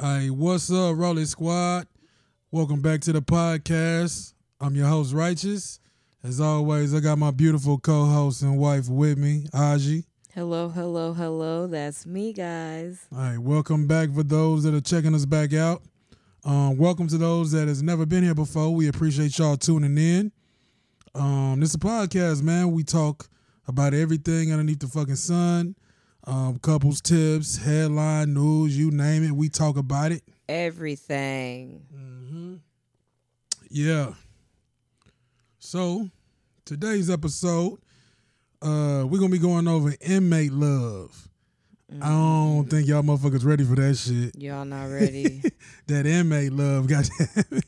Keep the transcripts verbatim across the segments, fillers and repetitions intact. Hey, what's up, Raleigh Squad? Welcome back to the podcast. I'm your host, Righteous. As always, I got my beautiful co-host and wife with me, Aji. Hello, hello, hello. That's me, guys. All right, welcome back for those that are checking us back out. Um, welcome to those that has never been here before. We appreciate y'all tuning in. Um, this is a podcast, man. We talk about everything underneath the fucking sun. Um, couples tips, headline news, you name it. We talk about it. Everything. Mm-hmm. Yeah. So today's episode, uh, we're going to be going over inmate love. Mm-hmm. I don't think y'all motherfuckers ready for that shit. Y'all not ready. That inmate love. Goddamn.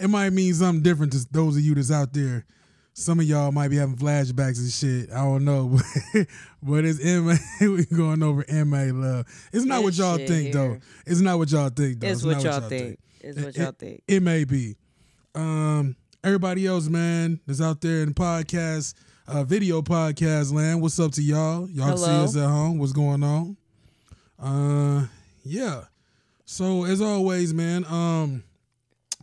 It might mean something different to those of you that's out there. Some of y'all might be having flashbacks and shit. I don't know. But, but it's M A. We're going over M A love. It's not that what y'all think, here. though. It's not what y'all think, though. It's, it's what, not y'all what y'all think. think. It's it, what y'all it, think. It may be. Um, everybody else, man, that's out there in podcast, uh, video podcast land, what's up to y'all? Y'all Hello. See us at home. What's going on? Uh, yeah. So, as always, man, um,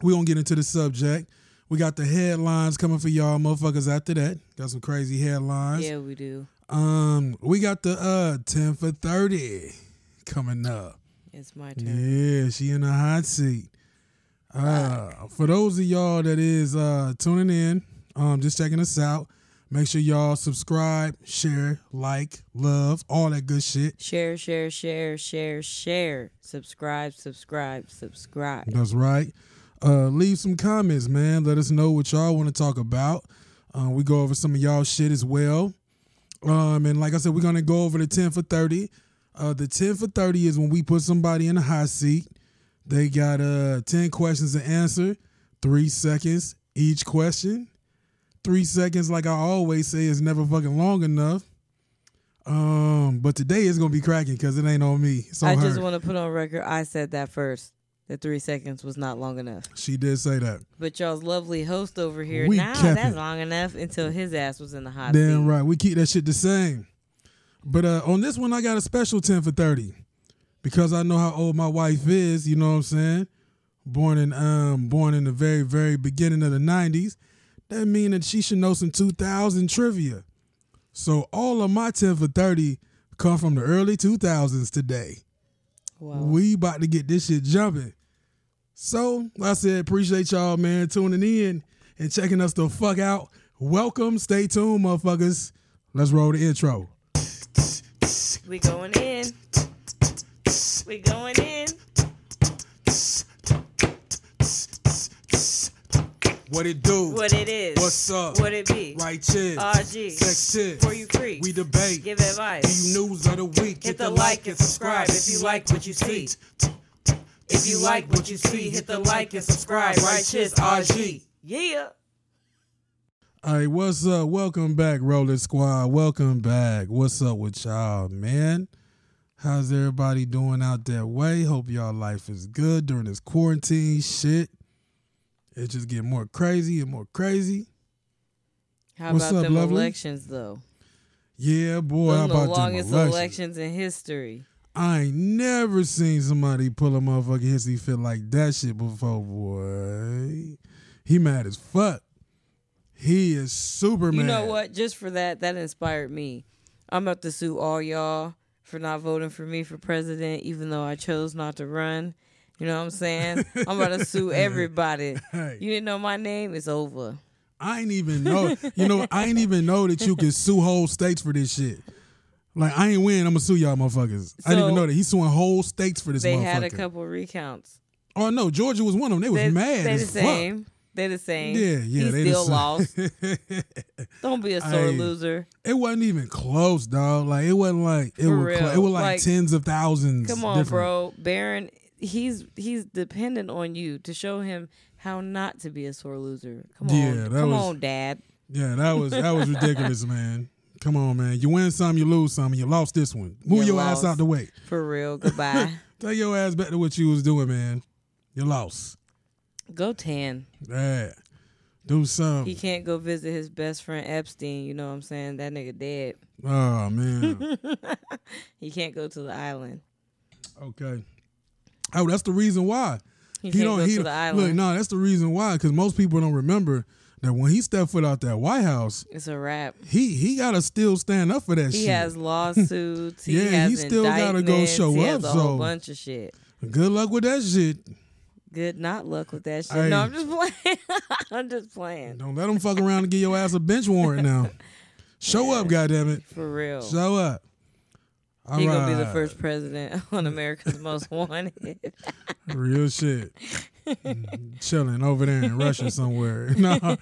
we're going to get into the subject. We got the headlines coming for y'all motherfuckers after that. Got some crazy headlines. Yeah, we do. Um, we got the uh ten for thirty coming up. It's my turn. Yeah, she in the hot seat. Uh, wow. For those of y'all that is uh, tuning in, um, just checking us out, make sure y'all subscribe, share, like, love, all that good shit. Share, share, share, share, share. Subscribe, subscribe, subscribe. That's right. Uh, leave some comments, man. Let us know what y'all want to talk about. Uh, we go over some of y'all shit as well. Um, and like I said, we're going to go over the ten for thirty. Uh, the ten for thirty is when we put somebody in the hot seat. They got uh, ten questions to answer, three seconds each question. Three seconds, like I always say, is never fucking long enough. Um, but today is going to be cracking because it ain't on me. It's on I her. Just want to put on record, I said that first. The three seconds was not long enough. She did say that. But y'all's lovely host over here, we now that's it. Long enough until his ass was in the hot seat. Damn right. We keep that shit the same. But uh, on this one, I got a special ten for thirty because I know how old my wife is. You know what I'm saying? Born in um, born in the very, very beginning of the nineties. That means that she should know some two thousand trivia. So all of my ten for thirty come from the early two thousands today. Wow. We about to get this shit jumping. So, like I said, appreciate y'all, man, tuning in and checking us the fuck out. Welcome. Stay tuned, motherfuckers. Let's roll the intro. We going in. We going in. What it do? What it is? What's up? What it be? Righteous. R G. Sex shit. For you creep. We debate. Give advice. Do you news of the week? Hit, hit the like and subscribe if you like what you see. If you like what you see, hit the like and subscribe. Righteous R G. Yeah. All right, what's up? Welcome back, Roller Squad. Welcome back. What's up with y'all, man? How's everybody doing out that way? Hope y'all life is good during this quarantine shit. It's just getting more crazy and more crazy. How what's about up, them lovely? Elections, though? Yeah, boy, how about the longest them elections? elections in history. I ain't never seen somebody pull a motherfucking hissy fit like that shit before, boy. He mad as fuck. He is super mad. You know what? Just for that, that inspired me. I'm about to sue all y'all for not voting for me for president, even though I chose not to run. You know what I'm saying? I'm about to sue everybody. Hey. You didn't know my name? It's over. I ain't even know. You know, I ain't even know that you can sue whole states for this shit. Like, I ain't win, I'm going to sue y'all motherfuckers. So, I didn't even know that. He's suing whole states for this they motherfucker. They had a couple recounts. Oh, no, Georgia was one of them. They was they, mad They the fuck. same. They the same. Yeah, yeah. He they still the lost. Don't be a sore I, loser. It wasn't even close, dog. Like, it wasn't like, it, was, cl- it was like, like tens of thousands. Come on, different. bro. Barron, he's he's dependent on you to show him how not to be a sore loser. Come yeah, on. That Come was, on, Dad. Yeah, that was that was ridiculous, man. Come on, man. You win some, you lose some, and you lost this one. Move You're your lost. ass out the way. For real. Goodbye. Tell your ass back to what you was doing, man. You lost. Go tan. Yeah. Do something. He can't go visit his best friend Epstein. You know what I'm saying? That nigga dead. Oh, man. He can't go to the island. Okay. Oh, that's the reason why. He, he don't. He to the island. Look, no, that's the reason why. Because most people don't remember that when he stepped foot out that White House, it's a wrap. He he gotta still stand up for that. He shit. He has lawsuits. He yeah, has he still gotta go show he up. Has a so whole bunch of shit. Good luck with that shit. Good not luck with that shit. Hey, no, I'm just playing. I'm just playing. Don't let them fuck around and get your ass a bench warrant now. Show yeah, up, goddammit. For real. Show up. He's right. Gonna be the first president on America's Most Wanted. Real shit. Chilling over there in Russia somewhere. No. All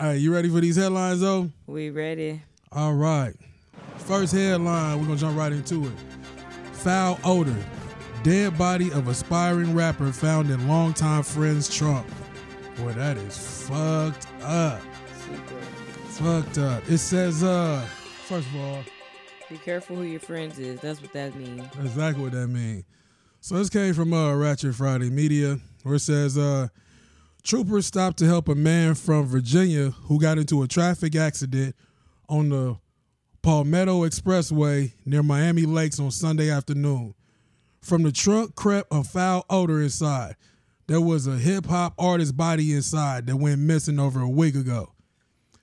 right, you ready for these headlines, though? We ready. All right. First headline, we're gonna jump right into it. Foul odor. Dead body of aspiring rapper found in longtime friend's trunk. Boy, that is fucked up. Super. Fucked up. It says, uh, first of all, be careful who your friends is. That's what that means. Exactly what that means. So this came from uh, Ratchet Friday Media, where it says, uh, troopers stopped to help a man from Virginia who got into a traffic accident on the Palmetto Expressway near Miami Lakes on Sunday afternoon. From the trunk crept a foul odor inside. There was a hip-hop artist's body inside that went missing over a week ago.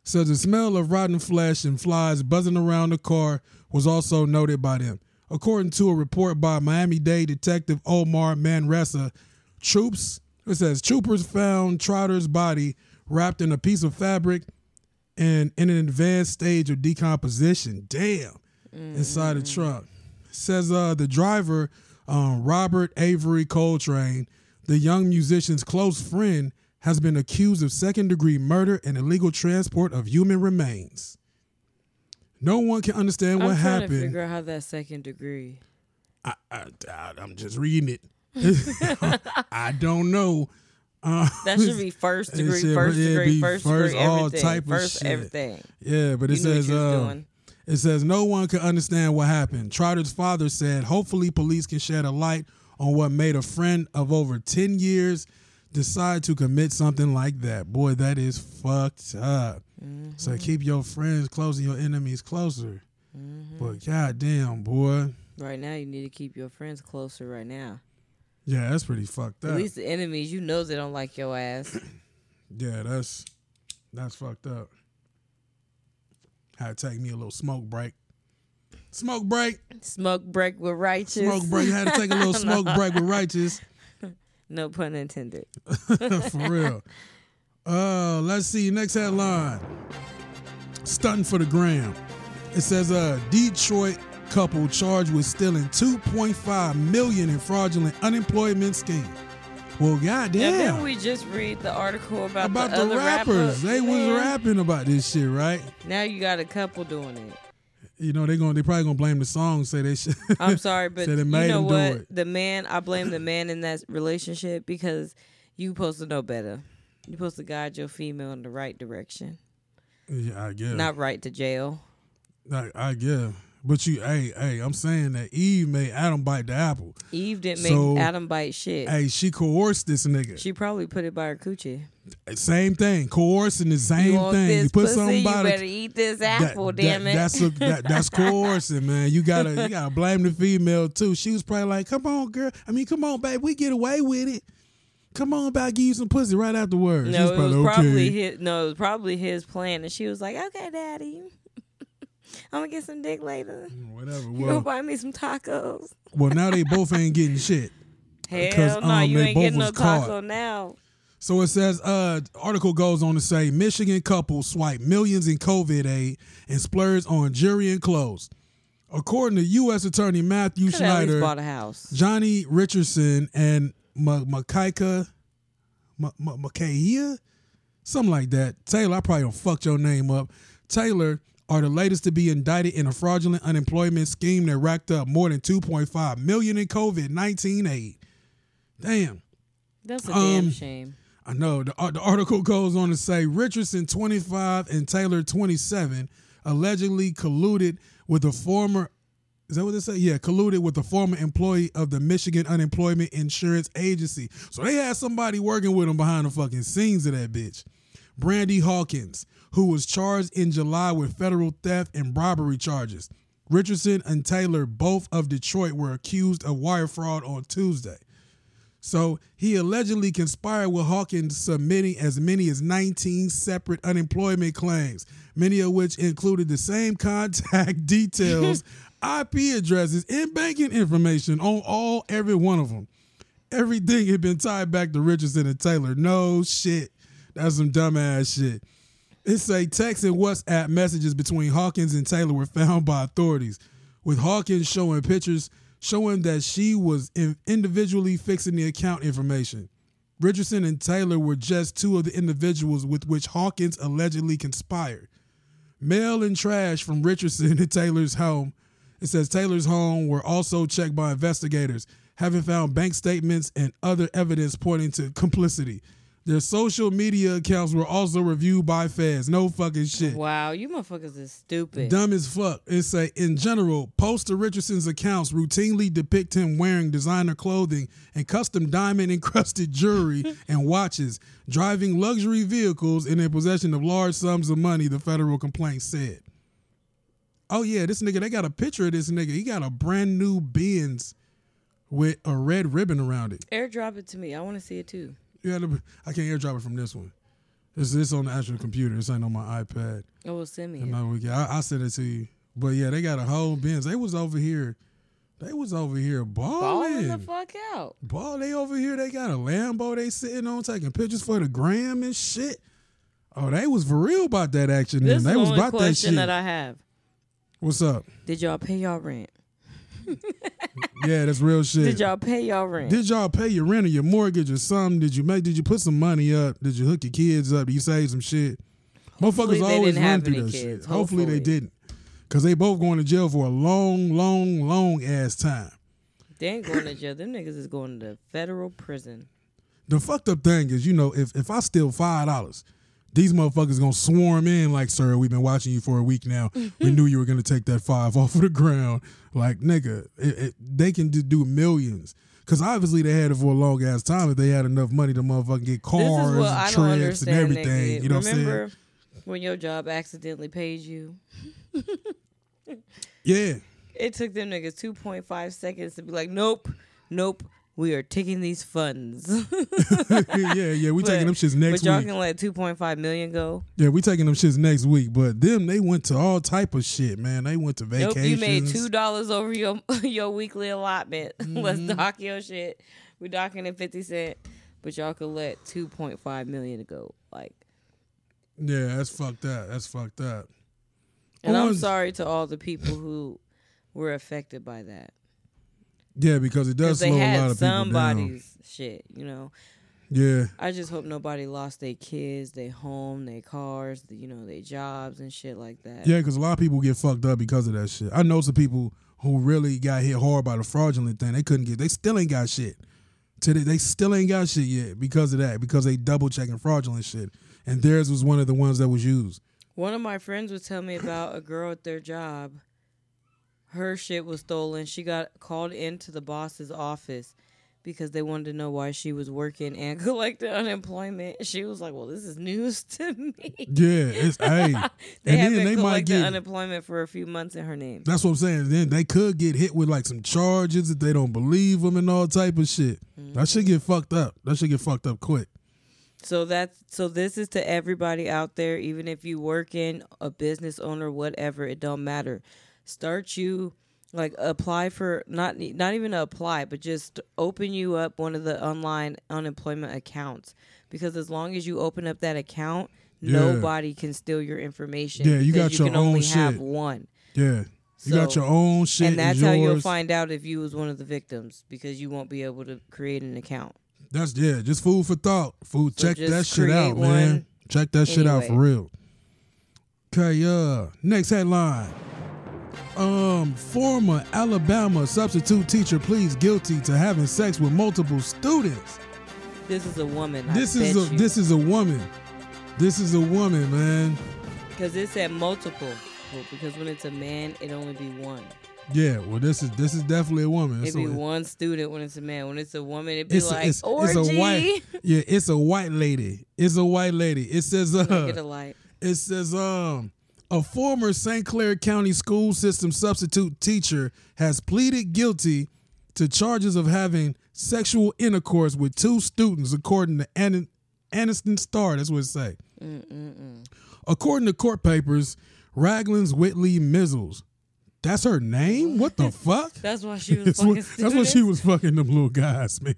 So the smell of rotten flesh and flies buzzing around the car was also noted by them. According to a report by Miami-Dade Detective Omar Manresa, troops, it says, troopers found Trotter's body wrapped in a piece of fabric and in an advanced stage of decomposition. Damn. Mm. Inside the truck. It says uh, the driver, um, Robert Avery Coltrane, the young musician's close friend, has been accused of second-degree murder and illegal transport of human remains. No one can understand what happened. I'm trying to figure out how that second degree. I, I, I, I'm just reading it. I don't know. Uh, that should be first degree, should, first degree, first, first degree, all everything. Type of first shit. Everything. Yeah, but it you says uh, it says no one can understand what happened. Trotter's father said, hopefully police can shed a light on what made a friend of over ten years decide to commit something like that. Boy, that is fucked up. Mm-hmm. So keep your friends close and your enemies closer. Mm-hmm. But goddamn, boy. Right now, you need to keep your friends closer right now. Yeah, that's pretty fucked up. At least the enemies, you know they don't like your ass. Yeah, that's that's fucked up. Had to take me a little smoke break. Smoke break. Smoke break with Righteous. Smoke break. Had to take a little smoke break with Righteous. No pun intended. For real. Uh, let's see. Next headline. Stunting for the gram. It says a Detroit couple charged with stealing two point five million dollars in fraudulent unemployment scheme. Well, goddamn. And then we just read the article about, about the, the rappers. Rapper. They yeah. was rapping about this shit, right? Now you got a couple doing it. You know, they're going they probably gonna blame the song, say they should. I'm sorry, but you know what? The man, I blame the man in that relationship because you supposed to know better. You're supposed to guide your female in the right direction. Yeah, I guess. Not right to jail. I, I guess. But you, hey, hey, I'm saying that Eve made Adam bite the apple. Eve didn't so, make Adam bite shit. Hey, she coerced this nigga. She probably put it by her coochie. Same thing. Coercing the same you thing. This you put pussy, somebody. You better eat this apple, that, damn that, it. That's a, that, that's coercing, man. You gotta you gotta blame the female too. She was probably like, "Come on, girl. I mean, come on, babe. We get away with it. Come on, babe. Give you some pussy right afterwards." No, was it probably, was probably okay. his, no, it was probably his plan, and she was like, "Okay, daddy." I'm going to get some dick later. Whatever. Well, you going to buy me some tacos. Well, now they both ain't getting shit. Hell no, um, you ain't getting no taco caught. Now. So it says, uh, article goes on to say, Michigan couple swipe millions in COVID aid and splurge on jewelry and clothes. According to U S Attorney Matthew Could Schneider, at least bought a house. Johnny Richardson and Makaia, Ma- Ma- Makaia, something like that. Taylor, I probably don't fuck your name up. Taylor are the latest to be indicted in a fraudulent unemployment scheme that racked up more than two point five million dollars in COVID nineteen aid. Damn. That's a um, damn shame. I know. The, the article goes on to say Richardson, twenty-five, and Taylor, twenty-seven, allegedly colluded with a former, is that what they say? Yeah, colluded with a former employee of the Michigan Unemployment Insurance Agency. So they had somebody working with them behind the fucking scenes of that bitch. Brandy Hawkins, who was charged in July with federal theft and bribery charges. Richardson and Taylor, both of Detroit, were accused of wire fraud on Tuesday. So he allegedly conspired with Hawkins submitting as many as nineteen separate unemployment claims, many of which included the same contact details, I P addresses, and banking information on all every one of them. Everything had been tied back to Richardson and Taylor. No shit. That's some dumbass shit. It say text and WhatsApp messages between Hawkins and Taylor were found by authorities, with Hawkins showing pictures showing that she was in individually fixing the account information. Richardson and Taylor were just two of the individuals with which Hawkins allegedly conspired. Mail and trash from Richardson and Taylor's home, it says Taylor's home, were also checked by investigators, having found bank statements and other evidence pointing to complicity. Their social media accounts were also reviewed by feds. No fucking shit. Wow, you motherfuckers is stupid. Dumb as fuck. It say, in general, posts to Richardson's accounts routinely depict him wearing designer clothing and custom diamond-encrusted jewelry and watches, driving luxury vehicles, and in possession of large sums of money, the federal complaint said. Oh, yeah, this nigga, they got a picture of this nigga. He got a brand new Benz with a red ribbon around it. Airdrop it to me. I want to see it, too. Yeah, I can't airdrop it from this one. It's, it's on the actual computer. This ain't on my iPad. Oh, well, send me it. I, I'll send it to you. But yeah, they got a whole Benz. They was over here. They was over here balling. Balling the fuck out. Ball, they over here. They got a Lambo they sitting on, taking pictures for the gram and shit. Oh, they was for real about that action. This is the only question that, that I have. What's up? Did y'all pay y'all rent? Yeah, that's real shit. Did y'all pay y'all rent? Did y'all pay your rent or your mortgage or something? Did you make? Did you put some money up? Did you hook your kids up? Did you save some shit? Hopefully Motherfuckers always run through that shit. Hopefully, Hopefully they didn't, because they both going to jail for a long, long, long ass time. They ain't going to jail. Them niggas is going to federal prison. The fucked up thing is, you know, if if I steal five dollars. These motherfuckers gonna swarm in like, sir, we've been watching you for a week now. We knew you were gonna take that five off of the ground. Like, nigga, it, it, they can do millions. Because obviously they had it for a long ass time if they had enough money to motherfucking get cars and trips and everything. Nigga. You know Remember what I'm saying? Remember when your job accidentally paid you? Yeah. It took them niggas two point five seconds to be like, nope, nope. We are taking these funds. yeah, yeah, we but, taking them shits next week. But y'all week. Can let two point five million dollars go? Yeah, we taking them shits next week. But them, they went to all type of shit, man. They went to vacations. Nope, you made two dollars over your your weekly allotment. Mm-hmm. Let's dock your shit. We're docking at fifty cents. But y'all can let two point five million dollars go. Like, yeah, that's fucked up. That's fucked up. And Orange. I'm sorry to all the people who were affected by that. Yeah, because it does slow a lot of people down. They had somebody's shit, you know. Yeah. I just hope nobody lost their kids, their home, their cars, you know, their jobs and shit like that. Yeah, because a lot of people get fucked up because of that shit. I know some people who really got hit hard by the fraudulent thing. They couldn't get, they still ain't got shit. Today, they still ain't got shit yet because of that, because they double-checking fraudulent shit. And theirs was one of the ones that was used. One of my friends would tell me about a girl at their job. Her shit was stolen. She got called into the boss's office because they wanted to know why she was working and collecting unemployment. She was like, well, this is news to me. Yeah, it's, hey. They and haven't then they collected get, unemployment for a few months in her name. That's what I'm saying. Then they could get hit with, like, some charges if they don't believe them and all type of shit. Mm-hmm. That shit get fucked up. That shit get fucked up quick. So that's so this is to everybody out there, even if you work in a business owner, whatever, it don't matter. Start you, like, apply for, not not even apply, but just open you up one of the online unemployment accounts. Because as long as you open up that account, yeah. Nobody can steal your information. Yeah, you got you your can own only shit. Have one. Yeah, so, you got your own shit. And that's how you'll find out if you was one of the victims, because you won't be able to create an account. That's, yeah, just food for thought. Food, so check that shit out, one. man. Check that anyway. shit out for real. Okay, uh, next headline. Um, former Alabama substitute teacher pleads guilty to having sex with multiple students. This is a woman. This I is bet a you. this is a woman. This is a woman, man. Because it said multiple. Because when it's a man, it only be one. Yeah, well, this is this is definitely a woman. It so be it, one student when it's a man. When it's a woman, it be like a, it's, orgy. It's a white, yeah, it's a white lady. It's a white lady. It says uh, get a light. It says um. A former Saint Clair County School System substitute teacher has pleaded guilty to charges of having sexual intercourse with two students, according to An- Aniston Starr. That's what it say. Mm-mm-mm. According to court papers, Ragland Whitley Mizzles. That's her name? What the fuck? That's why she was fucking students. That's why she was fucking them little guys, man.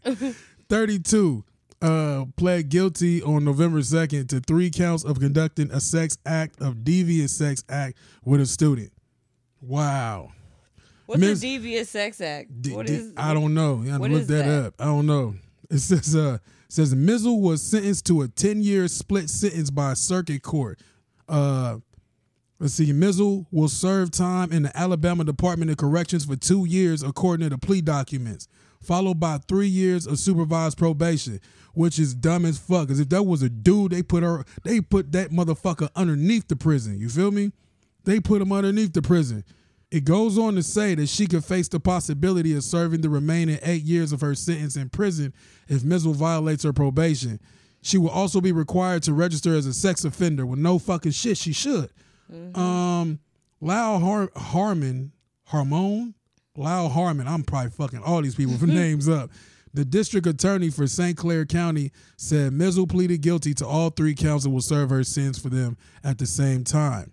thirty-two uh, pled guilty on November second to three counts of conducting a sex act of devious sex act with a student. Wow. What's Miz, a devious sex act? D- what is d- I don't know. You have to look that, that up. I don't know. It says uh it says Mizzle was sentenced to a ten-year split sentence by a circuit court. Uh Let's see. Mizzle will serve time in the Alabama Department of Corrections for two years, according to the plea documents, followed by three years of supervised probation, which is dumb as fuck. Because if that was a dude, they put her, they put that motherfucker underneath the prison. You feel me? They put him underneath the prison. It goes on to say that she could face the possibility of serving the remaining eight years of her sentence in prison if Mizzle violates her probation. She will also be required to register as a sex offender. With no fucking shit, she should. Mm-hmm. Um, Lyle Har- Harmon, Harmon, Lyle Harmon. I'm probably fucking all these people for names up. The district attorney for Saint Clair County said Mizzle pleaded guilty to all three counts and will serve her sentence for them at the same time.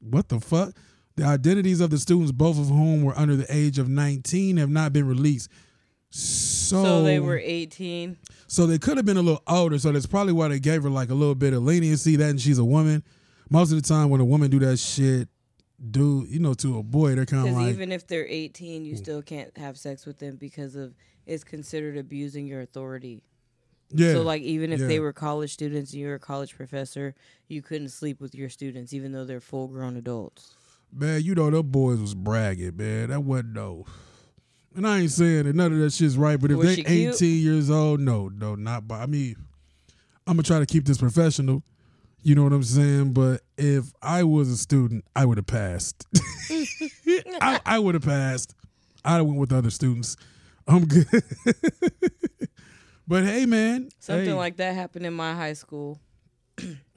What the fuck? The identities of the students, both of whom were under the age of nineteen, have not been released. So, so they were eighteen. So they could have been a little older. So that's probably why they gave her like a little bit of leniency. That and she's a woman. Most of the time when a woman do that shit, dude, you know, to a boy, they're kind of like... Because even if they're eighteen, you still can't have sex with them because of it's considered abusing your authority. Yeah. So, like, even if yeah. they were college students and you were a college professor, you couldn't sleep with your students, even though they're full-grown adults. Man, you know, them boys was bragging, man. That wasn't no... And I ain't saying that none of that shit's right, but if was they eighteen cute? Years old, no, no, not by... I mean, I'm going to try to keep this professional. You know what I'm saying? But if I was a student, I would have passed. I, I would have passed. I went with other students. I'm good. But hey, man. Something hey. like that happened in my high school.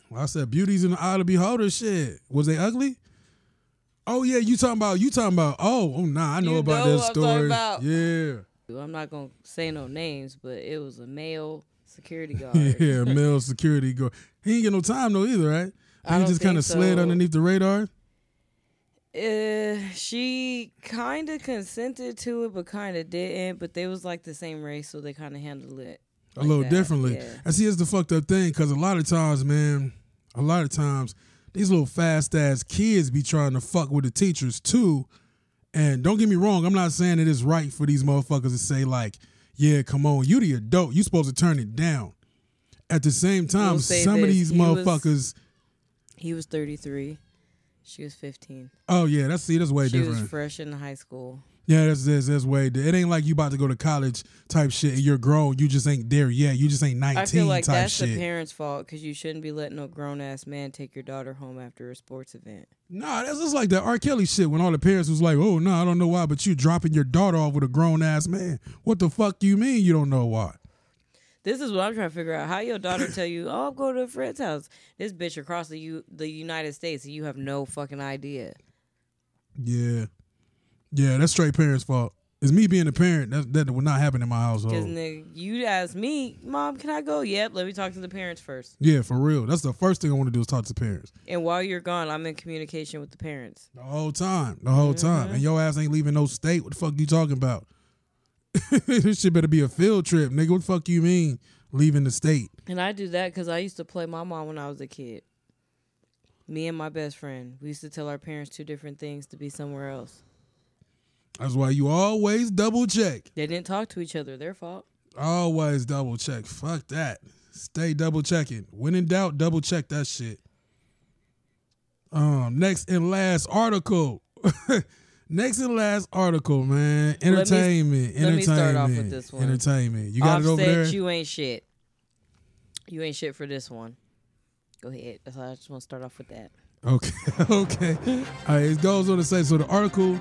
Well, I said, beauty's in the eye of the beholder. Shit. Was they ugly? Oh, yeah. You talking about, you talking about, oh, oh nah, I know you about know this I'm story. About. Yeah. I'm not going to say no names, but it was a male security guard. Yeah, male security guard. He ain't get no time though either, right? I he just kind of so. slid underneath the radar. Uh, she kind of consented to it, but kind of didn't. But they was like the same race, so they kind of handled it like a little that. differently. Yeah. I see, it's the fucked up thing because a lot of times, man, a lot of times these little fast ass kids be trying to fuck with the teachers too. And don't get me wrong, I'm not saying it is right for these motherfuckers to say like, "Yeah, come on, you the adult, you supposed to turn it down." At the same time, some this. of these he motherfuckers. Was, he was thirty-three. She was fifteen. Oh, yeah. That's see, that's way she different. She was fresh in high school. Yeah, that's, that's, that's way different. It ain't like you about to go to college type shit and you're grown. You just ain't there yet. You just ain't nineteen type shit. I feel like that's shit. the parents' fault because you shouldn't be letting no grown-ass man take your daughter home after a sports event. Nah, that's just like that R. Kelly shit when all the parents was like, oh, no, I don't know why, but you dropping your daughter off with a grown-ass man. What the fuck do you mean you don't know why? This is what I'm trying to figure out. How your daughter tell you, oh, I'll go to a friend's house. This bitch across the U- the United States, and you have no fucking idea. Yeah. Yeah, that's straight parents' fault. It's me being a parent. That, that would not happen in my household. Because nigga, you ask me, Mom, can I go? Yep, let me talk to the parents first. Yeah, for real. That's the first thing I want to do is talk to the parents. And while you're gone, I'm in communication with the parents. The whole time. The whole mm-hmm. time. And your ass ain't leaving no state. What the fuck you talking about? This shit better be a field trip, nigga. What the fuck you mean leaving the state? And I do that because I used to play my mom when I was a kid. Me and my best friend, we used to tell our parents two different things to be somewhere else. That's why you always double check. They didn't talk to each other. Their fault. Always double check. Fuck that. Stay double checking. When in doubt, double check that shit. Um, next and last article. Next and last article, man. Entertainment. Let me, entertainment. Let me start off with this one. Entertainment. You got Offset, it over there? You ain't shit. You ain't shit for this one. Go ahead. That's all. I just want to start off with that. Okay. Okay. All right. It goes on to say, so the article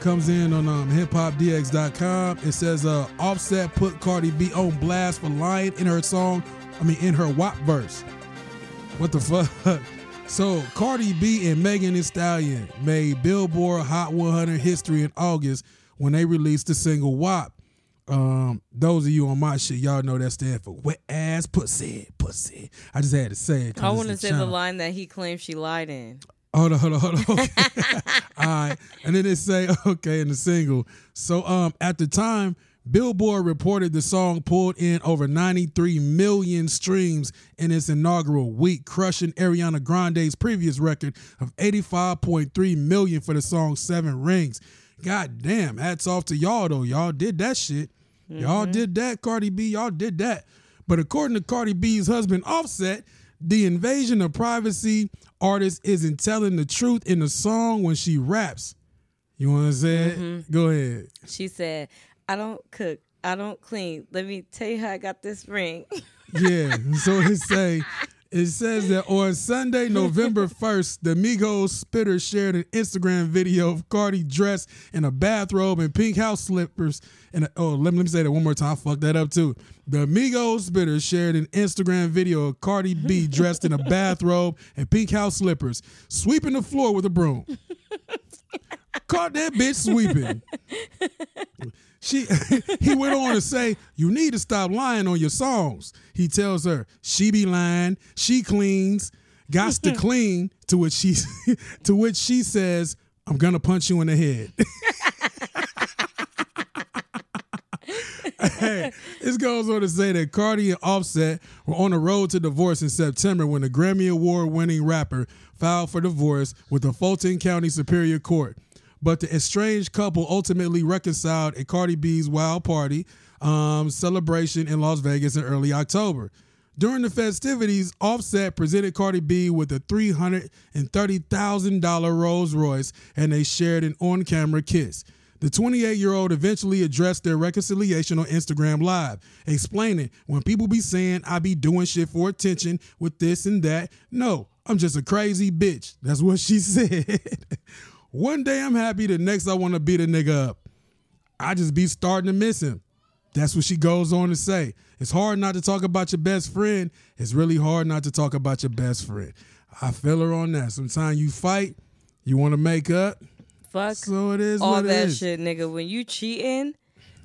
comes in on um, hip hop d x dot com. It says, uh, Offset put Cardi B on blast for lying in her song. I mean, in her W A P verse. What the fuck? So, Cardi B and Megan Thee Stallion made Billboard Hot one hundred history in August when they released the single W A P, um, those of you on my shit, y'all know that stands for wet ass pussy, pussy. I just had to say it. I want to say the line that he claimed she lied in. Hold on, hold on, hold on. Okay. All right. And then they say, okay, in the single. So um, at the time, Billboard reported the song pulled in over ninety-three million streams in its inaugural week, crushing Ariana Grande's previous record of eighty-five point three million for the song Seven Rings. God damn, hats off to y'all, though. Y'all did that shit. Mm-hmm. Y'all did that, Cardi B. Y'all did that. But according to Cardi B's husband, Offset, the invasion of privacy artist isn't telling the truth in the song when she raps. You want to say it? Mm-hmm. Go ahead. She said, I don't cook. I don't clean. Let me tell you how I got this ring. Yeah. So it say, it says that on Sunday, November first, the Migos spitter shared an Instagram video of Cardi dressed in a bathrobe and pink house slippers. And oh, let me, let me say that one more time. I fucked that up too. The Migos spitter shared an Instagram video of Cardi B dressed in a bathrobe and pink house slippers, sweeping the floor with a broom. Caught that bitch sweeping. She, he went on to say, you need to stop lying on your songs. He tells her, she be lying, she cleans, gots to clean, to which she, to which she says, I'm going to punch you in the head. Hey, this goes on to say that Cardi and Offset were on the road to divorce in September when the Grammy Award-winning rapper filed for divorce with the Fulton County Superior Court. But the estranged couple ultimately reconciled at Cardi B's Wild Party um, celebration in Las Vegas in early October. During the festivities, Offset presented Cardi B with a three hundred thirty thousand dollars Rolls Royce, and they shared an on-camera kiss. The twenty-eight-year-old eventually addressed their reconciliation on Instagram Live, explaining, when people be saying I be doing shit for attention with this and that, no, I'm just a crazy bitch. That's what she said. One day I'm happy, the next I want to beat a nigga up. I just be starting to miss him. That's what she goes on to say. It's hard not to talk about your best friend. It's really hard not to talk about your best friend. I feel her on that. Sometimes you fight, you want to make up. Fuck so it is all what it that is. Shit, nigga. When you cheating,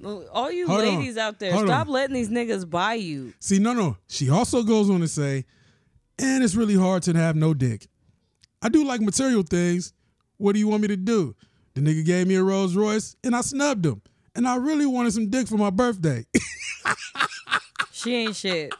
all you Hold ladies on. out there, Hold stop on. letting these niggas buy you. See, no, no. She also goes on to say, and it's really hard to have no dick. I do like material things. What do you want me to do? The nigga gave me a Rolls Royce, and I snubbed him. And I really wanted some dick for my birthday. She ain't shit.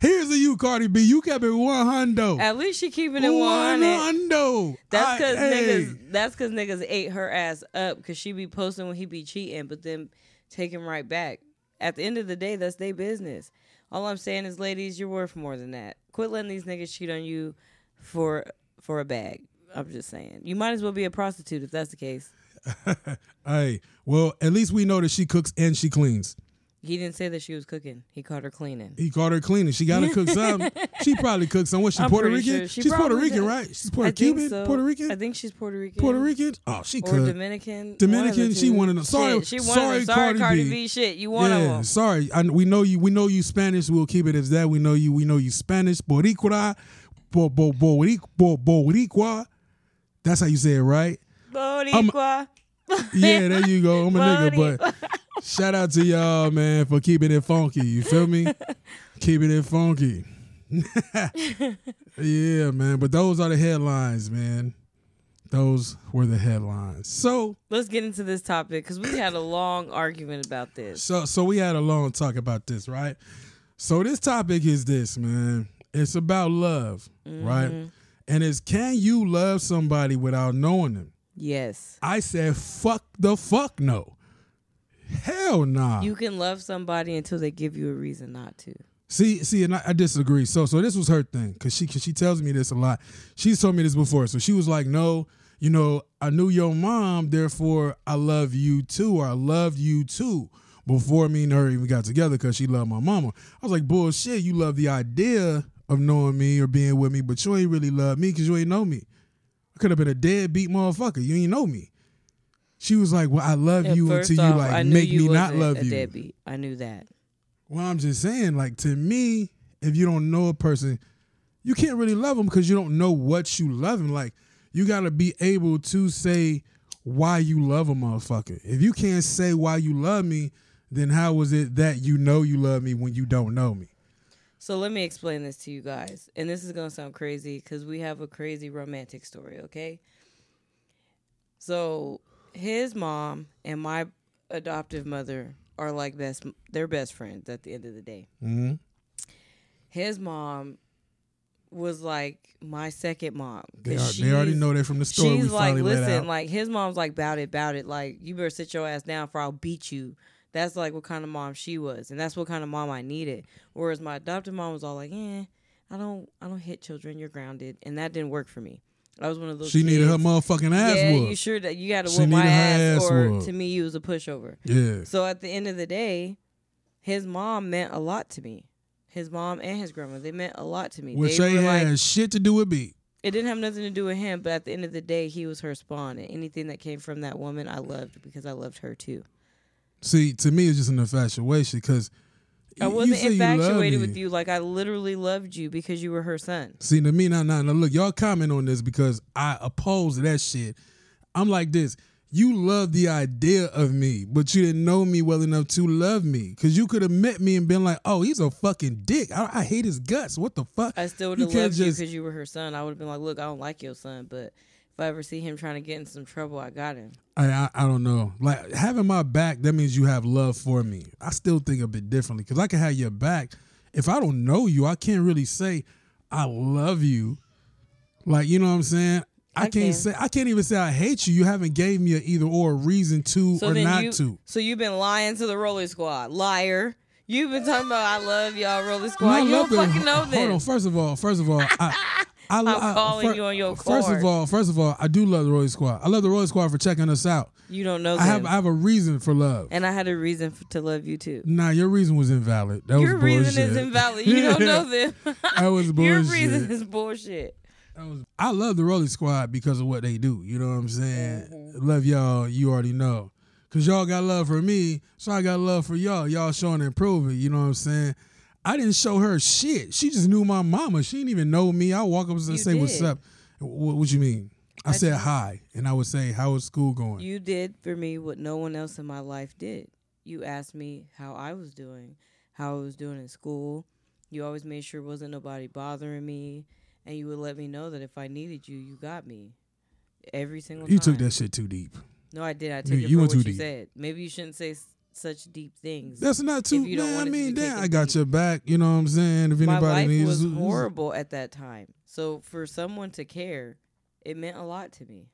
Here's a you, Cardi B. You kept it one hundo. At least she keeping it one hundo. That's because niggas, that's because niggas ate her ass up because she be posting when he be cheating, but then take him right back. At the end of the day, that's their business. All I'm saying is, ladies, you're worth more than that. Quit letting these niggas cheat on you for for a bag. I'm just saying. You might as well be a prostitute if that's the case. Hey, well, at least we know that she cooks and she cleans. He didn't say that she was cooking. He caught her cleaning. He caught her cleaning. She got to cook something. She probably cooked something. What's she, I'm Puerto Rican? Sure. She she's Puerto Rican, does. right? She's Puerto Rican? So. Puerto Rican? I think she's Puerto Rican. Puerto Rican? Oh, she could. Or Dominican. Dominican. One she wanted to. Sorry, she wanted sorry, them. sorry Cardi, Cardi B. B. Shit, you want yeah, them. Sorry, I, we know you. We know you Spanish. We'll keep it as that. We know you. We know you Spanish. Boricua. Bo, bo, bo, bo, Boricua. That's how you say it, right? Boricua. Yeah, there you go. I'm a nigga, but... Shout out to y'all, man, for keeping it funky. You feel me? Keeping it funky. Yeah, man. But those are the headlines, man. Those were the headlines. So let's get into this topic because we had a long argument about this. So, so we had a long talk about this, right? So this topic is this, man. It's about love, mm-hmm. right? And it's, can you love somebody without knowing them? Yes. I said, fuck the fuck no. Hell nah. You can love somebody until they give you a reason not to. See, see, and I, I disagree. So, so this was her thing because she, cause she tells me this a lot. She's told me this before. So she was like, "No, you know, I knew your mom, therefore I love you too, or I loved you too." Before me and her even got together, because she loved my mama. I was like, "Bullshit! You love the idea of knowing me or being with me, but you ain't really love me because you ain't know me. I could have been a deadbeat motherfucker. You ain't know me." She was like, well, I love and you until off, you like I make you me not love a you. Deadbeat. I knew that. Well, I'm just saying, like, to me, if you don't know a person, you can't really love them because you don't know what you love them. Like, you got to be able to say why you love a motherfucker. If you can't say why you love me, then how is it that you know you love me when you don't know me? So let me explain this to you guys. And this is going to sound crazy because we have a crazy romantic story, okay? So his mom and my adoptive mother are like best, they're best friends at the end of the day. Mm-hmm. His mom was like my second mom. They, are, they already know they're from the store. She's we like, listen, like his mom's like, bout it, bout it. Like, you better sit your ass down for I'll beat you. That's like what kind of mom she was, and that's what kind of mom I needed. Whereas my adoptive mom was all like, "Eh, I don't, I don't hit children. You're grounded," and that didn't work for me. I was one of those. She kids. Needed her motherfucking ass. Yeah, whoop. You sure that you got to whip my ass, ass or whoop. To me, you was a pushover. Yeah. So at the end of the day, his mom meant a lot to me. His mom and his grandma, they meant a lot to me. Which they ain't had like, shit to do with me. It didn't have nothing to do with him, but at the end of the day, he was her spawn, and anything that came from that woman, I loved because I loved her too. See, to me, it's just an infatuation because I wasn't infatuated with you. Like, I literally loved you because you were her son. See, to me, now, now, now, look, y'all comment on this because I oppose that shit. I'm like this. You love the idea of me, but you didn't know me well enough to love me because you could have met me and been like, oh, he's a fucking dick. I, I hate his guts. What the fuck? I still would have loved you because you were her son. I would have been like, look, I don't like your son, but if I ever see him trying to get in some trouble, I got him. I, I I don't know. Like, having my back, that means you have love for me. I still think a bit differently because I can have your back. If I don't know you, I can't really say I love you. Like, you know what I'm saying? I, I can't can. say I can't even say I hate you. You haven't gave me an either or reason to so or not you, to. So you've been lying to the Roller Squad, liar. You've been talking about I love y'all Roller Squad. No, you don't fucking know this. Hold on. First of all, first of all, I. I, I'm I, calling I, for, you on your card. First of all, first of all, I do love the Royal Squad. I love the Royal Squad for checking us out. You don't know them. I have I have a reason for love. And I had a reason for, to love you too. Nah, your reason was invalid. That your was bullshit. Your reason is invalid. You don't know them. That was bullshit. Your reason is bullshit. That was, I love the Royal Squad because of what they do. You know what I'm saying? Mm-hmm. Love y'all. You already know. Because y'all got love for me, so I got love for y'all. Y'all showing and proving. You know what I'm saying? I didn't show her shit. She just knew my mama. She didn't even know me. I walk up and you say, did. What's up? What, what you mean? I, I said, did. Hi. And I would say, how is school going? You did for me what no one else in my life did. You asked me how I was doing, how I was doing in school. You always made sure wasn't nobody bothering me. And you would let me know that if I needed you, you got me. Every single you time. You took that shit too deep. No, I did. I took you, it for what you deep. Said. Maybe you shouldn't say such deep things. That's not too, man, I mean, damn, I got deep. Your back, you know what I'm saying? If anybody My life needs, was horrible at that time. So for someone to care, it meant a lot to me.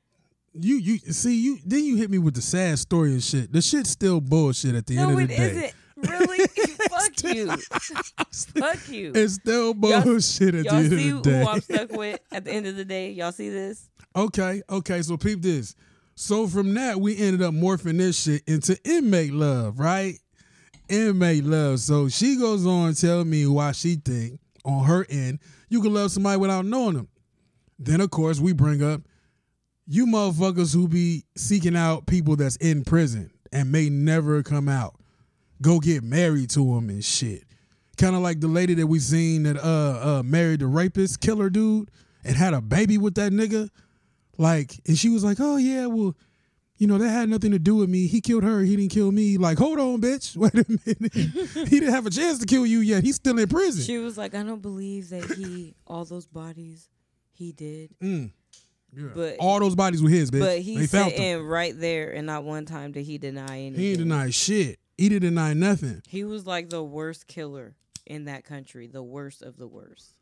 You you see you then you hit me with the sad story and shit. The shit's still bullshit at the no, end of the day. No, it isn't. Really? Fuck you. Fuck you. It's still bullshit y'all, at y'all the end of the day. Y'all see who I'm stuck with at the end of the day? Y'all see this? Okay, okay, so peep this. So from that, we ended up morphing this shit into inmate love, right? Inmate love. So she goes on telling me why she think, on her end, you can love somebody without knowing them. Then, of course, we bring up you motherfuckers who be seeking out people that's in prison and may never come out. Go get married to them and shit. Kind of like the lady that we seen that uh, uh married the rapist killer dude and had a baby with that nigga. Like, and she was like, oh, yeah, well, you know, that had nothing to do with me. He killed her. He didn't kill me. Like, hold on, bitch. Wait a minute. He didn't have a chance to kill you yet. He's still in prison. She was like, I don't believe that he, all those bodies, he did. Mm. Yeah. But all those bodies were his, bitch. But he's sitting right there, and not one time did he deny anything. He didn't deny shit. He didn't deny nothing. He was like the worst killer in that country, the worst of the worst.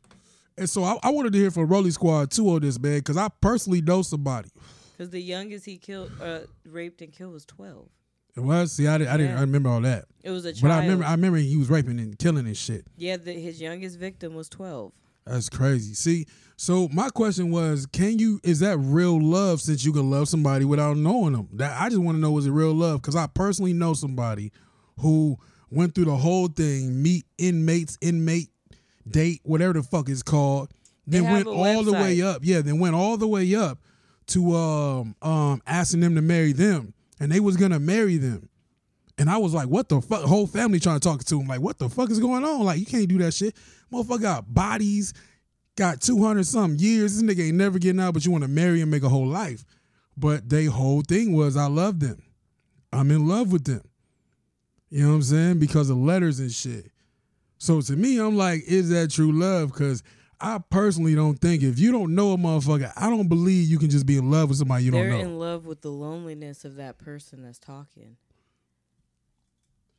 And so I, I wanted to hear from Raleigh Squad too on this, man, because I personally know somebody. Because the youngest he killed, uh, raped and killed was twelve. It was? See, I, did, yeah. I didn't I remember all that. It was a child. But I remember, I remember he was raping and killing and shit. Yeah, the, his youngest victim was twelve. That's crazy. See, so my question was, can you, is that real love since you can love somebody without knowing them? That, I just want to know, is it real love? Because I personally know somebody who went through the whole thing, meet inmates, inmate, date, whatever the fuck it's called, then went all the way up. Yeah, then went all the way up to um um asking them to marry them, and they was gonna marry them. And I was like, what the fuck? Whole family trying to talk to him, like, what the fuck is going on? Like, you can't do that shit. Motherfucker got bodies, got two hundred something years. This nigga ain't never getting out, but you want to marry and make a whole life. But they whole thing was, I love them. I'm in love with them. You know what I'm saying? Because of letters and shit. So to me, I'm like, is that true love? Because I personally don't think, if you don't know a motherfucker, I don't believe you can just be in love with somebody you They're don't know. They're in love with the loneliness of that person that's talking.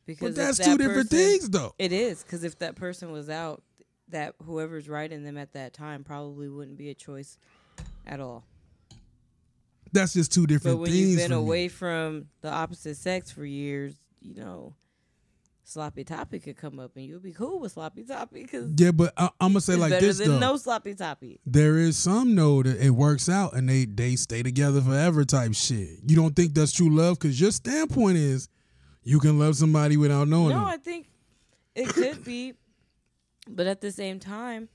Because but that's that two person, different things, though. It is, because if that person was out, that whoever's writing them at that time probably wouldn't be a choice at all. That's just two different things. But when things you've been away me. from the opposite sex for years, you know, sloppy toppy could come up, and you'll be cool with sloppy toppy. Cause yeah, but I, I'm gonna say like this though. Better than no sloppy toppy. There is some though that it works out, and they they stay together forever type shit. You don't think that's true love? Because your standpoint is, you can love somebody without knowing them. No, I think it could be, but at the same time,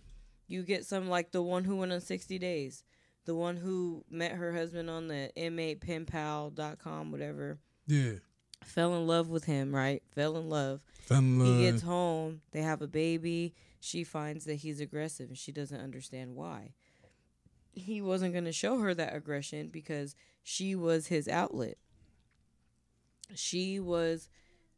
you get some like the one who went on sixty days, the one who met her husband on the inmate pen pal dot com, whatever. Yeah. Fell in love with him, right? Fell in love. Fell in love. He gets home. They have a baby. She finds that he's aggressive, and she doesn't understand why. He wasn't going to show her that aggression because she was his outlet. She was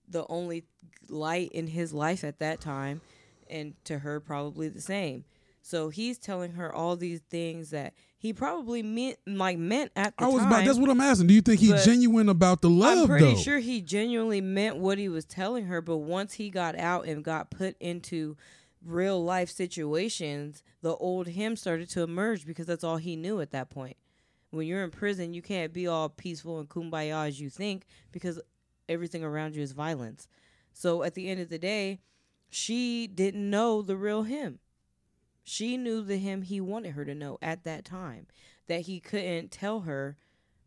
the only light in his life at that time, and to her probably the same. So he's telling her all these things that he probably meant, like meant at the I was time. About, that's what I'm asking. Do you think he's genuine about the love? I'm pretty though? sure he genuinely meant what he was telling her. But once he got out and got put into real life situations, the old him started to emerge because that's all he knew at that point. When you're in prison, you can't be all peaceful and kumbaya as you think because everything around you is violence. So at the end of the day, she didn't know the real him. She knew the him he wanted her to know at that time, that he couldn't tell her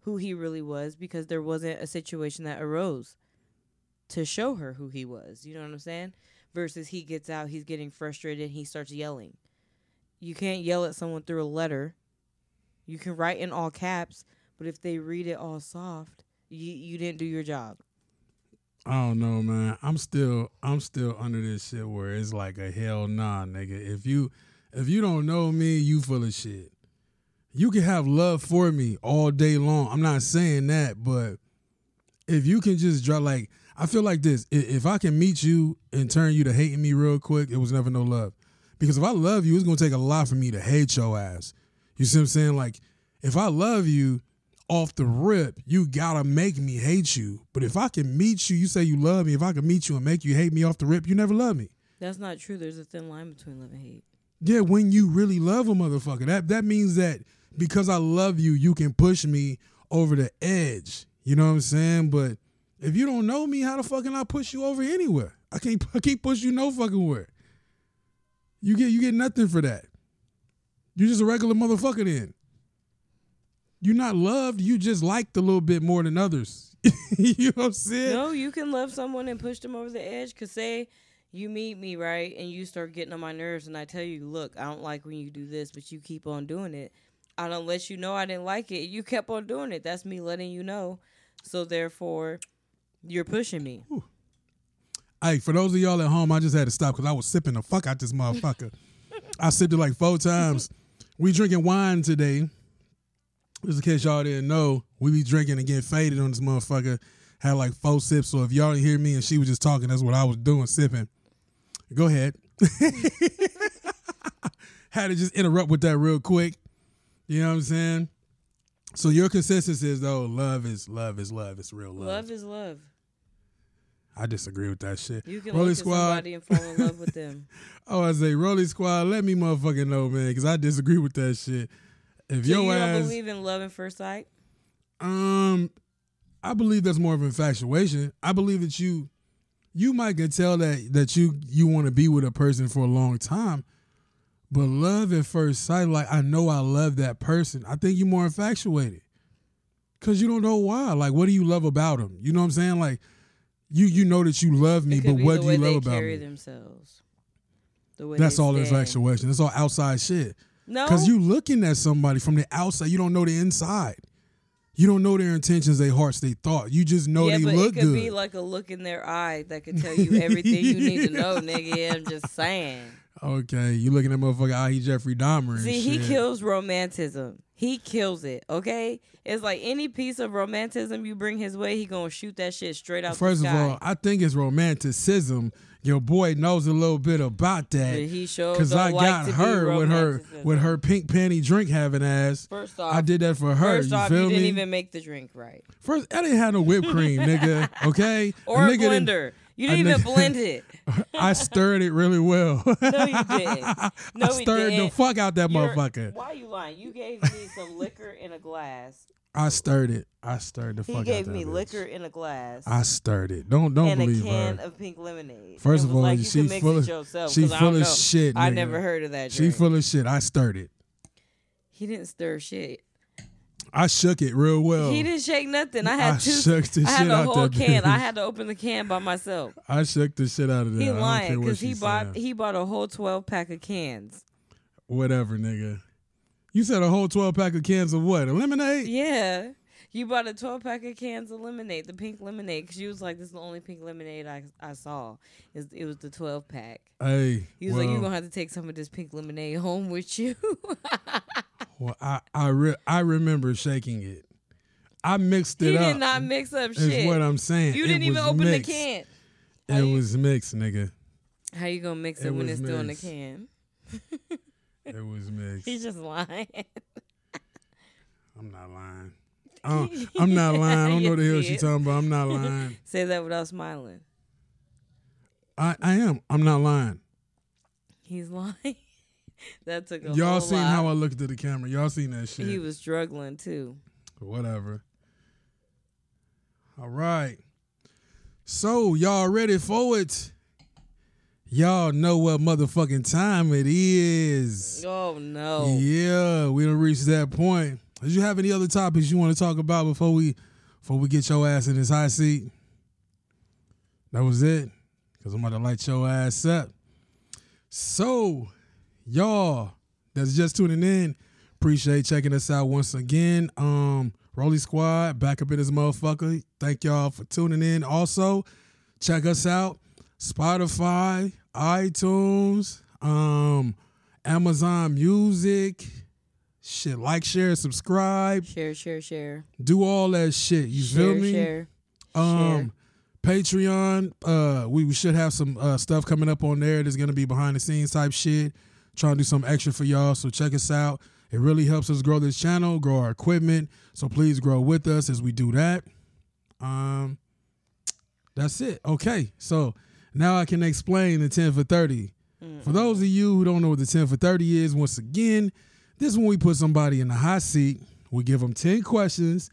who he really was because there wasn't a situation that arose to show her who he was. You know what I'm saying? Versus he gets out, he's getting frustrated, and he starts yelling. You can't yell at someone through a letter. You can write in all caps, but if they read it all soft, you you didn't do your job. I don't know, man. I'm still I'm still under this shit where it's like a hell nah, nigga. If you if you don't know me, you full of shit. You can have love for me all day long. I'm not saying that, but if you can just drop, like, I feel like this. If I can meet you and turn you to hating me real quick, it was never no love. Because if I love you, it's gonna take a lot for me to hate your ass. You see what I'm saying? Like, if I love you off the rip, you gotta make me hate you. But if I can meet you, you say you love me. If I can meet you and make you hate me off the rip, you never love me. That's not true. There's a thin line between love and hate. Yeah, when you really love a motherfucker, that, that means that because I love you, you can push me over the edge. You know what I'm saying? But if you don't know me, how the fuck can I push you over anywhere? I can't, I can't push you no fucking where. You get, you get nothing for that. You're just a regular motherfucker then. You're not loved. You just liked a little bit more than others. You know what I'm saying? No, you can love someone and push them over the edge. Because say you meet me, right, and you start getting on my nerves, and I tell you, look, I don't like when you do this, but you keep on doing it. I don't let you know I didn't like it. You kept on doing it. That's me letting you know. So, therefore, you're pushing me. Whew. Hey, for those of y'all at home, I just had to stop because I was sipping the fuck out this motherfucker. I sipped it like four times. We drinking wine today. Just in case y'all didn't know, we be drinking and getting faded on this motherfucker. Had like four sips. So if y'all didn't hear me and she was just talking, that's what I was doing, sipping. Go ahead. Had to just interrupt with that real quick. You know what I'm saying? So your consensus is, though, love is love is love. It's real love. Love is love. I disagree with that shit. You can Raleigh look Squad. At somebody and fall in love with them. Oh, I say, Raleigh Squad, let me motherfucking know, man, because I disagree with that shit. If Do your you ass, don't believe in love at first sight? Um, I believe that's more of infatuation. I believe that you you might can tell that, that you, you want to be with a person for a long time, but love at first sight, like, I know I love that person. I think you're more infatuated because you don't know why. Like, what do you love about them? You know what I'm saying? Like, You you know that you love me, but what do you love about me? The way they carry themselves. The way that's all infatuation. That's all outside shit. No. Because you looking at somebody from the outside. You don't know the inside. You don't know their intentions, their hearts, their thought. You just know they look good. Yeah, but it could be like a look in their eye that could tell you everything you need to know, nigga. I'm just saying. Okay. You looking at motherfucker, I, he Jeffrey Dahmer and shit. See, he kills romanticism. He kills it, okay? It's like any piece of romanticism you bring his way, he gonna shoot that shit straight out First the sky. First of all, I think it's romanticism. Your boy knows a little bit about that. Yeah, he sure Because I like got her with her with her pink panty drink having ass. First off, I did that for her. First you off, feel you me? Didn't even make the drink right. First, I didn't have no whipped cream, nigga, okay? Or a, a blender. Didn't, you didn't even nigga, blend it. I stirred it really well. No, you didn't. No, I stirred didn't. the fuck out that You're, motherfucker. Why are you lying? You gave me some liquor in a glass. I stirred it. I stirred the he fuck out that He gave me bitch. liquor in a glass. I stirred it. Don't don't and believe her. And a can her. of pink lemonade. First of all, like, she's you full of yourself, she's full I of know. shit. Nigga. I never heard of that. She drink. full of shit. I stirred it. He didn't stir shit. I shook it real well. He didn't shake nothing. I had I two. Shook the I had shit a whole can. Bitch. I had to open the can by myself. I shook the shit out of that. He lying because he bought saying. he bought a whole twelve pack of cans. Whatever, nigga. You said a whole twelve pack of cans of what? A lemonade? Yeah. You bought a twelve pack of cans of lemonade, the pink lemonade, because you was like, this is the only pink lemonade I I saw. It was the twelve pack. Hey. You was well, like, you're going to have to take some of this pink lemonade home with you. Well, I I, re- I remember shaking it. I mixed it he up. You did not mix up shit. Is what I'm saying. You didn't even open mixed. the can. How it you, was mixed, nigga. How you going to mix it, it when it's mixed. still in the can? It was mixed. He's just lying. I'm not lying. Uh, I'm not lying. I don't know the hell she's talking about. I'm not lying. Say that without smiling. I, I am. I'm not lying. He's lying. That took a Y'all whole seen lot. how I looked at the camera. Y'all seen that shit. He was struggling too. Whatever. All right. So, y'all ready for it? Y'all know what motherfucking time it is. Oh, no. Yeah, we done reached that point. Did you have any other topics you want to talk about before we before we get your ass in this high seat? That was it, because I'm about to light your ass up. So, y'all that's just tuning in, appreciate checking us out once again. Um, Raleigh Squad, back up in this motherfucker. Thank y'all for tuning in. Also, check us out. Spotify, iTunes, um, Amazon Music, shit, like, share, subscribe. Share, share, share. Do all that shit. You share, feel me? Share, um, share. Patreon, uh, we, we should have some uh, stuff coming up on there that's going to be behind the scenes type shit. Trying to do some extra for y'all, so check us out. It really helps us grow this channel, grow our equipment, so please grow with us as we do that. Um, That's it. Okay, so now I can explain the ten for thirty. Mm. For those of you who don't know what the ten for thirty is, once again, this is when we put somebody in the hot seat. We give them ten questions.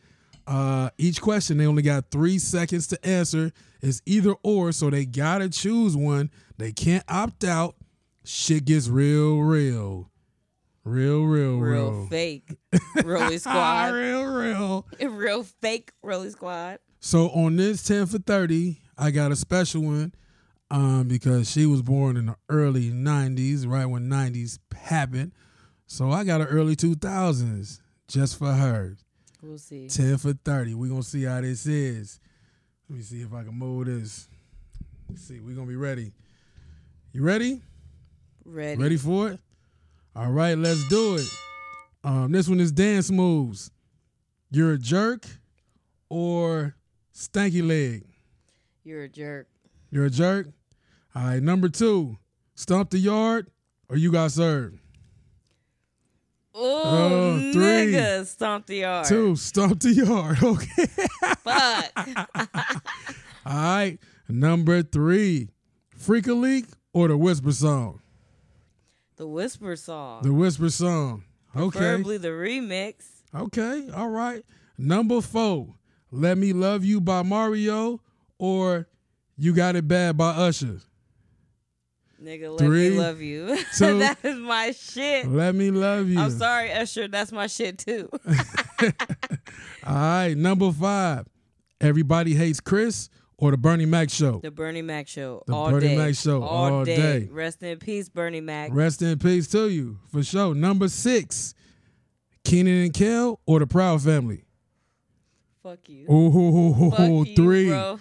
Uh, each question, they only got three seconds to answer. It's either or, so they got to choose one. They can't opt out. Shit gets real, real. Real, real, real. Real fake. Rolly Squad. Real, real. Real fake Rolly Squad. So on this ten for thirty, I got a special one. Um, because she was born in the early nineties, right when nineties happened. So I got an early two thousands just for her. We'll see. ten for thirty. We're going to see how this is. Let me see if I can move this. Let's see. We're going to be ready. You ready? Ready. Ready for it? All right, let's do it. Um, this one is dance moves. You're a jerk or stanky leg? You're a jerk. You're a jerk? All right, number two, stomp the yard or you got served? Ooh, oh, three, nigga, stomp the yard. Two, stomp the yard. Okay. Fuck. All right, number three, Freak-a-Leak or the Whisper Song? The Whisper Song. The Whisper Song. Okay. Preferably the remix. Okay, all right. Number four, Let Me Love You by Mario or You Got It Bad by Usher. Nigga, let Three, me love you. Two, that is my shit. Let me love you. I'm sorry, Usher. That's my shit, too. All right. Number five. Everybody Hates Chris or the Bernie Mac Show. The Bernie Mac Show. The all Bernie day. Mac Show. All, all day. day. Rest in peace, Bernie Mac. Rest in peace to you, for sure. Number six. Kenan and Kel or the Proud Family. Fuck you. Ooh, Fuck you, three. Bro.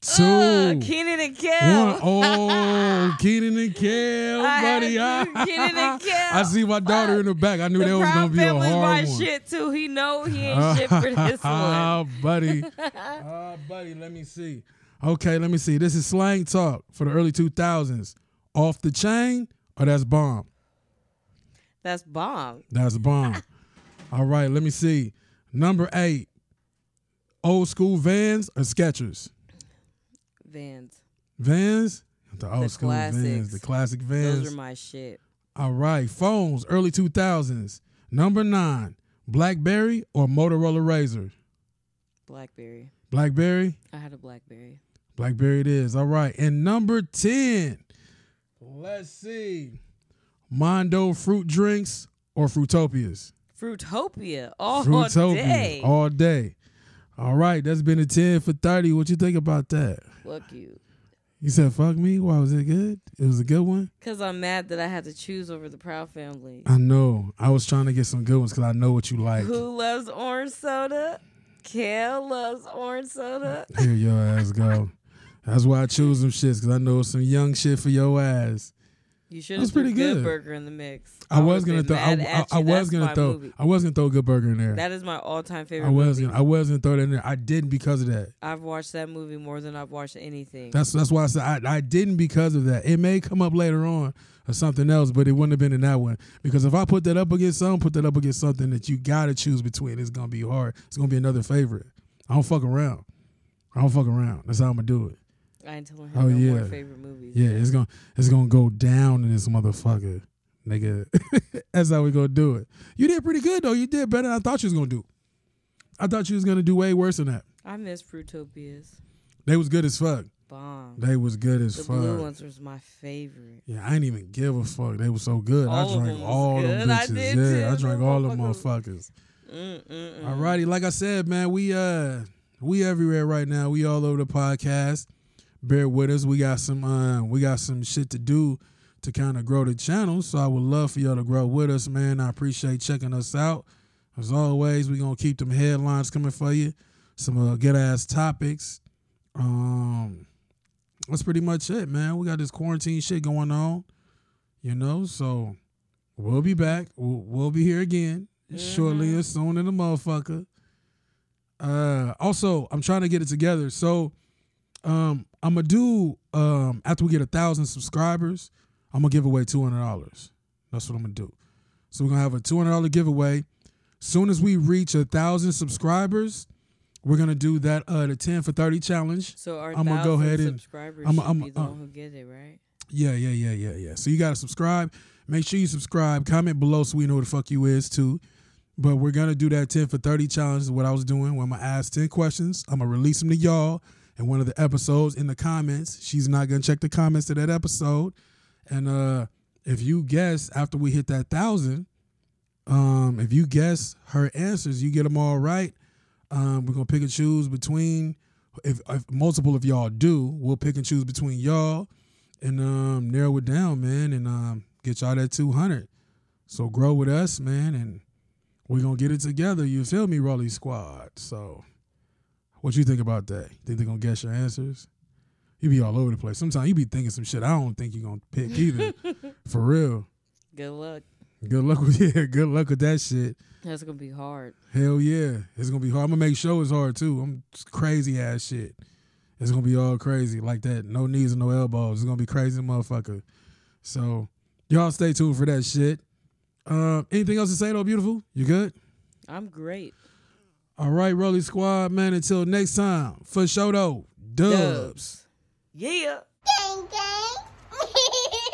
Two. Uh, Kenan and Kel. One. Oh, Kenan and Kel, buddy. I, Kenan and Kel. I see my daughter uh, in the back. I knew that was going to be a hard one. The Proud Family's my shit, too. He know he ain't uh, shit for this one. Oh, buddy. Oh, buddy, let me see. Okay, let me see. This is slang talk for the early two thousands. Off the chain or that's bomb? That's bomb. That's bomb. All right, let me see. Number eight, old school Vans or Skechers? Vans. Vans? The old the school classics. Vans. The classic Vans. Those are my shit. All right. Phones, early two thousands. Number nine, BlackBerry or Motorola Razr? BlackBerry. BlackBerry? I had a BlackBerry. BlackBerry it is. All right. And number ten, let's see. Mondo fruit drinks or Fruitopias? Fruitopia all Fruitopia, day. All day. All right, that's been a ten for thirty. What you think about that? Fuck you. You said fuck me? Why was it good? It was a good one? Because I'm mad that I had to choose over the Proud Family. I know. I was trying to get some good ones because I know what you like. Who loves orange soda? Kel loves orange soda. Here your ass go. That's why I choose them shits, because I know some young shit for your ass. You should have threw Good good Burger in the mix. I, I was gonna throw. I, I, I was gonna throw. Movie. I was gonna throw Good Burger in there. That is my all-time favorite. I was movie. gonna. I was gonna throw that in there. I didn't because of that. I've watched that movie more than I've watched anything. That's that's why I said I, I didn't because of that. It may come up later on or something else, but it wouldn't have been in that one because if I put that up against something, put that up against something that you gotta choose between, it's gonna be hard. It's gonna be another favorite. I don't fuck around. I don't fuck around. That's how I'm gonna do it. I ain't telling her oh, no yeah. more favorite movies. Yeah, it's gonna it's gonna go down in this motherfucker, nigga. That's how we gonna do it. You did pretty good though. You did better than I thought you was gonna do. I thought you was gonna do way worse than that. I miss Fruitopias. They was good as fuck. Bomb. They was good as the fuck. The blue ones was my favorite. Yeah, I ain't even give a fuck. They were so good. All I drank all good. them bitches. I did yeah, too. I drank all them motherfuckers. All righty, like I said, man, we uh we everywhere right now. We all over the podcast. Bear with us. We got some uh, we got some shit to do to kind of grow the channel. So I would love for y'all to grow with us, man. I appreciate checking us out. As always, we're going to keep them headlines coming for you. Some uh, good-ass topics. Um, that's pretty much it, man. We got this quarantine shit going on, you know. So we'll be back. We'll, we'll be here again mm-hmm. shortly and soon in the motherfucker. Uh, also, I'm trying to get it together. So um, I'm going to do, um, after we get one thousand subscribers, I'm going to give away two hundred dollars. That's what I'm going to do. So we're going to have a two hundred dollars giveaway. Soon as we reach one thousand subscribers, we're going to do that, uh, the ten for thirty challenge. So our I'm gonna go ahead and, subscribers I'm, I'm, should be the uh, one who get it, right? Yeah, yeah, yeah, yeah, yeah. So you got to subscribe. Make sure you subscribe. Comment below so we know who the fuck you is, too. But we're going to do that ten for thirty challenge is what I was doing where I'm going to ask ten questions. I'm going to release them to y'all. In one of the episodes, in the comments, she's not going to check the comments to that episode. And uh, if you guess, after we hit that thousand, um, if you guess her answers, you get them all right. Um, we're going to pick and choose between, if, if multiple of y'all do, we'll pick and choose between y'all and um, narrow it down, man, and um, get y'all that two hundred. So grow with us, man, and we're going to get it together. You feel me, Raleigh Squad? So... what you think about that? Think they're going to guess your answers? You be all over the place. Sometimes you be thinking some shit I don't think you're going to pick either. For real. Good luck. Good luck with yeah, good luck with that shit. That's going to be hard. Hell yeah. It's going to be hard. I'm going to make sure it's hard too. I'm crazy ass shit. It's going to be all crazy like that. No knees and no elbows. It's going to be crazy motherfucker. So y'all stay tuned for that shit. Uh, anything else to say though, beautiful? You good? I'm great. All right, Raleigh Squad, man. Until next time, for sure though, dubs. dubs. Yeah. Gang, gang.